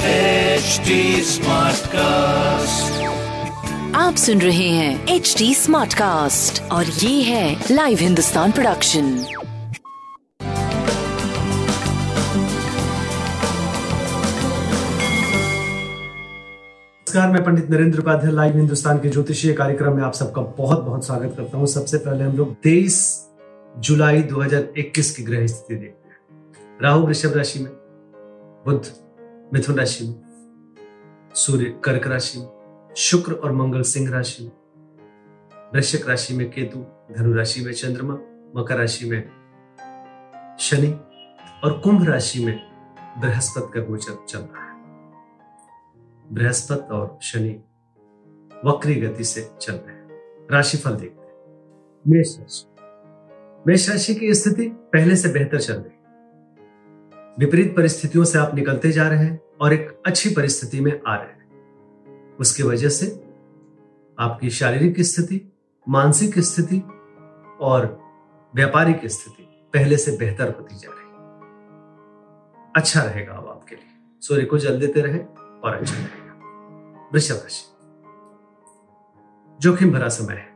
HD Smartcast, आप सुन रहे हैं एचडी स्मार्टकास्ट और ये है लाइव हिंदुस्तान प्रोडक्शन। नमस्कार, मैं पंडित नरेंद्र उपाध्याय लाइव हिंदुस्तान के ज्योतिषीय कार्यक्रम में आप सबका बहुत बहुत स्वागत करता हूँ। सबसे पहले हम लोग 23 जुलाई 2021 की ग्रह स्थिति देखते हैं। राहु वृषभ राशि में, बुध मिथुन राशि में, सूर्य कर्क राशि में, शुक्र और मंगल सिंह राशि में, वृश्चिक राशि में केतु, धनु राशि में चंद्रमा, मकर राशि में शनि और कुंभ राशि में बृहस्पति का गोचर चल रहा है। बृहस्पति और शनि वक्री गति से चल रहे हैं। राशिफल देखते हैं। मेष राशि की स्थिति पहले से बेहतर चल रही है। विपरीत परिस्थितियों से आप निकलते जा रहे हैं और एक अच्छी परिस्थिति में आ रहे हैं। उसकी वजह से आपकी शारीरिक स्थिति, मानसिक स्थिति और व्यापारिक स्थिति पहले से बेहतर होती जा रही है। अच्छा रहेगा अब आपके लिए। सूर्य को जल देते रहें और अच्छा रहेगा। वृषभ राशि, जोखिम भरा समय है,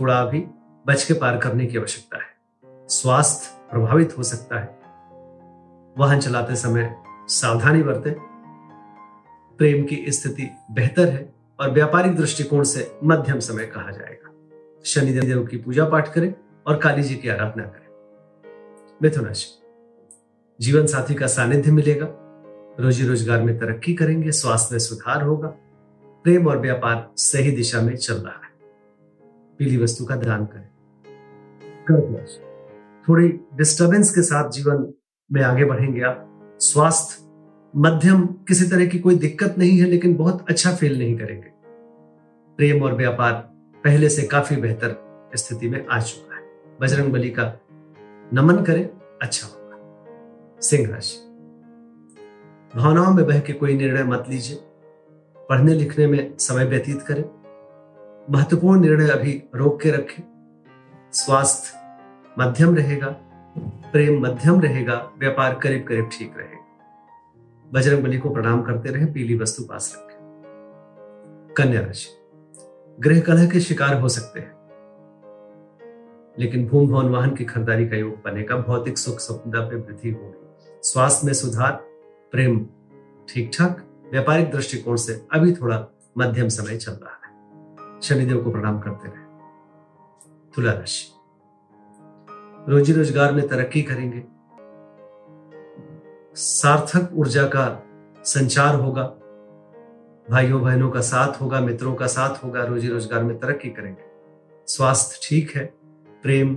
थोड़ा अभी बच के पार करने की आवश्यकता है। स्वास्थ्य प्रभावित हो सकता है। वाहन चलाते समय सावधानी बरतें। प्रेम की स्थिति बेहतर है और व्यापारिक दृष्टिकोण से मध्यम समय कहा जाएगा। शनिदेव की पूजा पाठ करें और काली जी की आराधना करें। मिथुन राशि, जीवन साथी का सानिध्य मिलेगा। रोजी रोजगार में तरक्की करेंगे। स्वास्थ्य में सुधार होगा। प्रेम और व्यापार सही दिशा में चल रहा है। पीली वस्तु का दान करें। कर्क राशि, थोड़ी डिस्टर्बेंस के साथ जीवन में आगे बढ़ेंगे आप। स्वास्थ्य मध्यम, किसी तरह की कोई दिक्कत नहीं है, लेकिन बहुत अच्छा फील नहीं करेंगे। प्रेम और व्यापार पहले से काफी बेहतर स्थिति में आ चुका है। बजरंग बली का नमन करें, अच्छा होगा। सिंह राशि, भावनाओं में बह के कोई निर्णय मत लीजिए। पढ़ने लिखने में समय व्यतीत करें। महत्वपूर्ण निर्णय अभी रोक के रखें। स्वास्थ्य मध्यम रहेगा, प्रेम मध्यम रहेगा, व्यापार करीब करीब ठीक रहेगा। बजरंग बली को प्रणाम करते रहें, पीली वस्तु पास रखें। कन्या राशि, गृह कलह के शिकार हो सकते हैं, लेकिन भूमि भवन वाहन की खरीदारी का योग बनेगा। भौतिक सुख सुविधा में वृद्धि होगी। स्वास्थ्य में सुधार, प्रेम ठीक ठाक, व्यापारिक दृष्टिकोण से अभी थोड़ा मध्यम समय चल रहा है। शनिदेव को प्रणाम करते रहें। तुला राशि, रोजी रोजगार में तरक्की करेंगे। सार्थक ऊर्जा का संचार होगा। भाइयों बहनों का साथ होगा, मित्रों का साथ होगा। रोजी रोजगार में तरक्की करेंगे। स्वास्थ्य ठीक है। प्रेम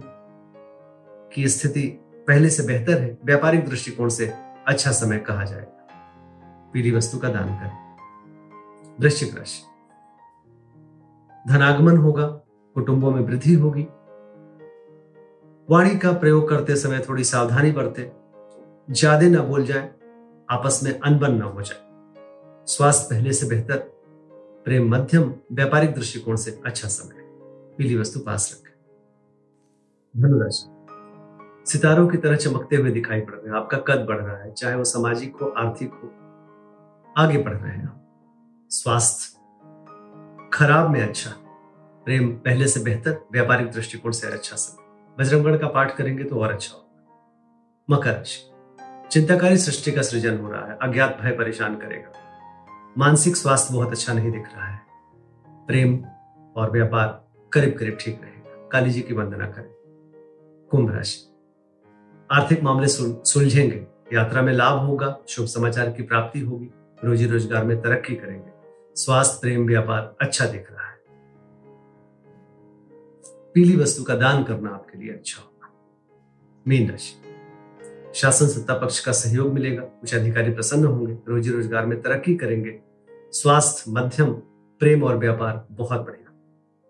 की स्थिति पहले से बेहतर है। व्यापारिक दृष्टिकोण से अच्छा समय कहा जाएगा। पीली वस्तु का दान करें। वृश्चिक राशि, धनागमन होगा। कुटुंबों में वृद्धि होगी। वाणी का प्रयोग करते समय थोड़ी सावधानी बरते। ज्यादा ना बोल जाए, आपस में अनबन ना हो जाए। स्वास्थ्य पहले से बेहतर, प्रेम मध्यम, व्यापारिक दृष्टिकोण से अच्छा समय। पीली वस्तु पास रखें। धनुराशि, सितारों की तरह चमकते हुए दिखाई पड़ रहे हैं। आपका कद बढ़ रहा है, चाहे वो सामाजिक हो, आर्थिक हो, आगे बढ़ रहे हैं आप। स्वास्थ्य खराब में अच्छा, प्रेम पहले से बेहतर, व्यापारिक दृष्टिकोण से अच्छा समय। बजरंगगढ़ का पाठ करेंगे तो और अच्छा होगा। मकर राशि, चिंताकारी सृष्टि का सृजन हो रहा है। अज्ञात भय परेशान करेगा। मानसिक स्वास्थ्य बहुत अच्छा नहीं दिख रहा है। प्रेम और व्यापार करीब करीब ठीक रहेगा। काली जी की वंदना करें। कुंभ राशि, आर्थिक मामले सुलझेंगे। यात्रा में लाभ होगा। शुभ समाचार की प्राप्ति होगी। रोजी रोजगार में तरक्की करेंगे। स्वास्थ्य, प्रेम, व्यापार अच्छा दिख रहा है। पीली वस्तु का दान करना आपके लिए अच्छा होगा। मीन राशि, शासन सत्ता पक्ष का सहयोग मिलेगा। कुछ अधिकारी प्रसन्न होंगे। रोजी रोजगार में तरक्की करेंगे। स्वास्थ्य मध्यम, प्रेम और व्यापार बहुत बढ़िया।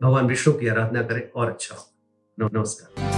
भगवान विष्णु की आराधना करें और अच्छा होगा। नमस्कार।